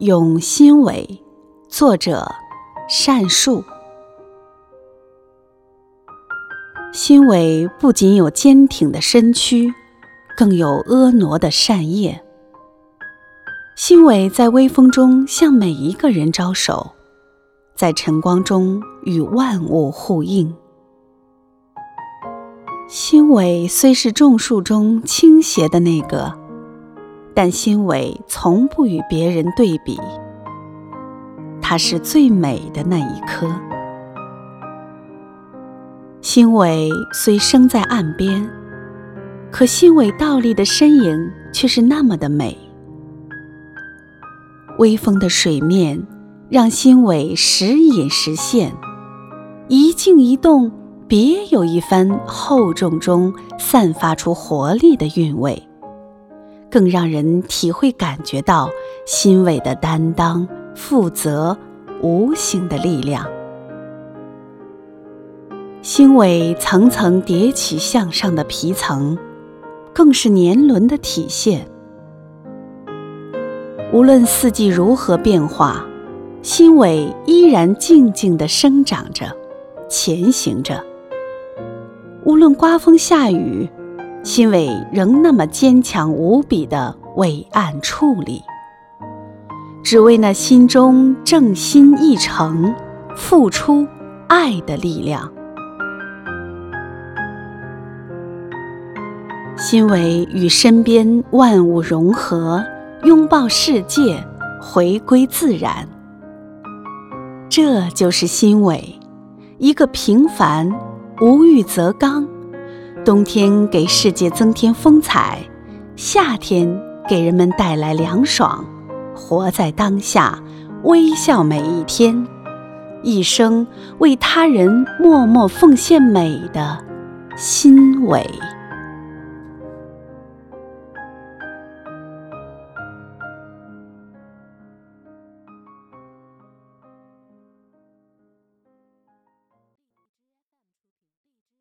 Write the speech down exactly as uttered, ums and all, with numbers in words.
咏心为，作者单树。心为不仅有坚挺的身躯，更有婀娜的扇叶。心为在微风中向每一个人招手，在晨光中与万物互映。心为虽是众树中倾斜的那个，但心为从不与别人对比，它是最美的那一颗。心为虽生在岸边，可心为倒立的身影却是那么的美。微风的水面让心为时隐时现，一静一动别有一番厚重中散发出活力的韵味，更让人体会感觉到心为的担当、负责、无形的力量。心为层层叠起向上的皮层，更是年轮的体现。无论四季如何变化，心为依然静静地生长着、前行着。无论刮风下雨，心为仍那么坚强无比的伟岸矗立，只为那心中正心一诚、付出爱的力量。心为与身边万物融合，拥抱世界，回归自然。这就是心为，一个平凡、无欲则刚，冬天给世界增添风采，夏天给人们带来凉爽，活在当下，微笑每一天，一生为他人默默奉献美的心为。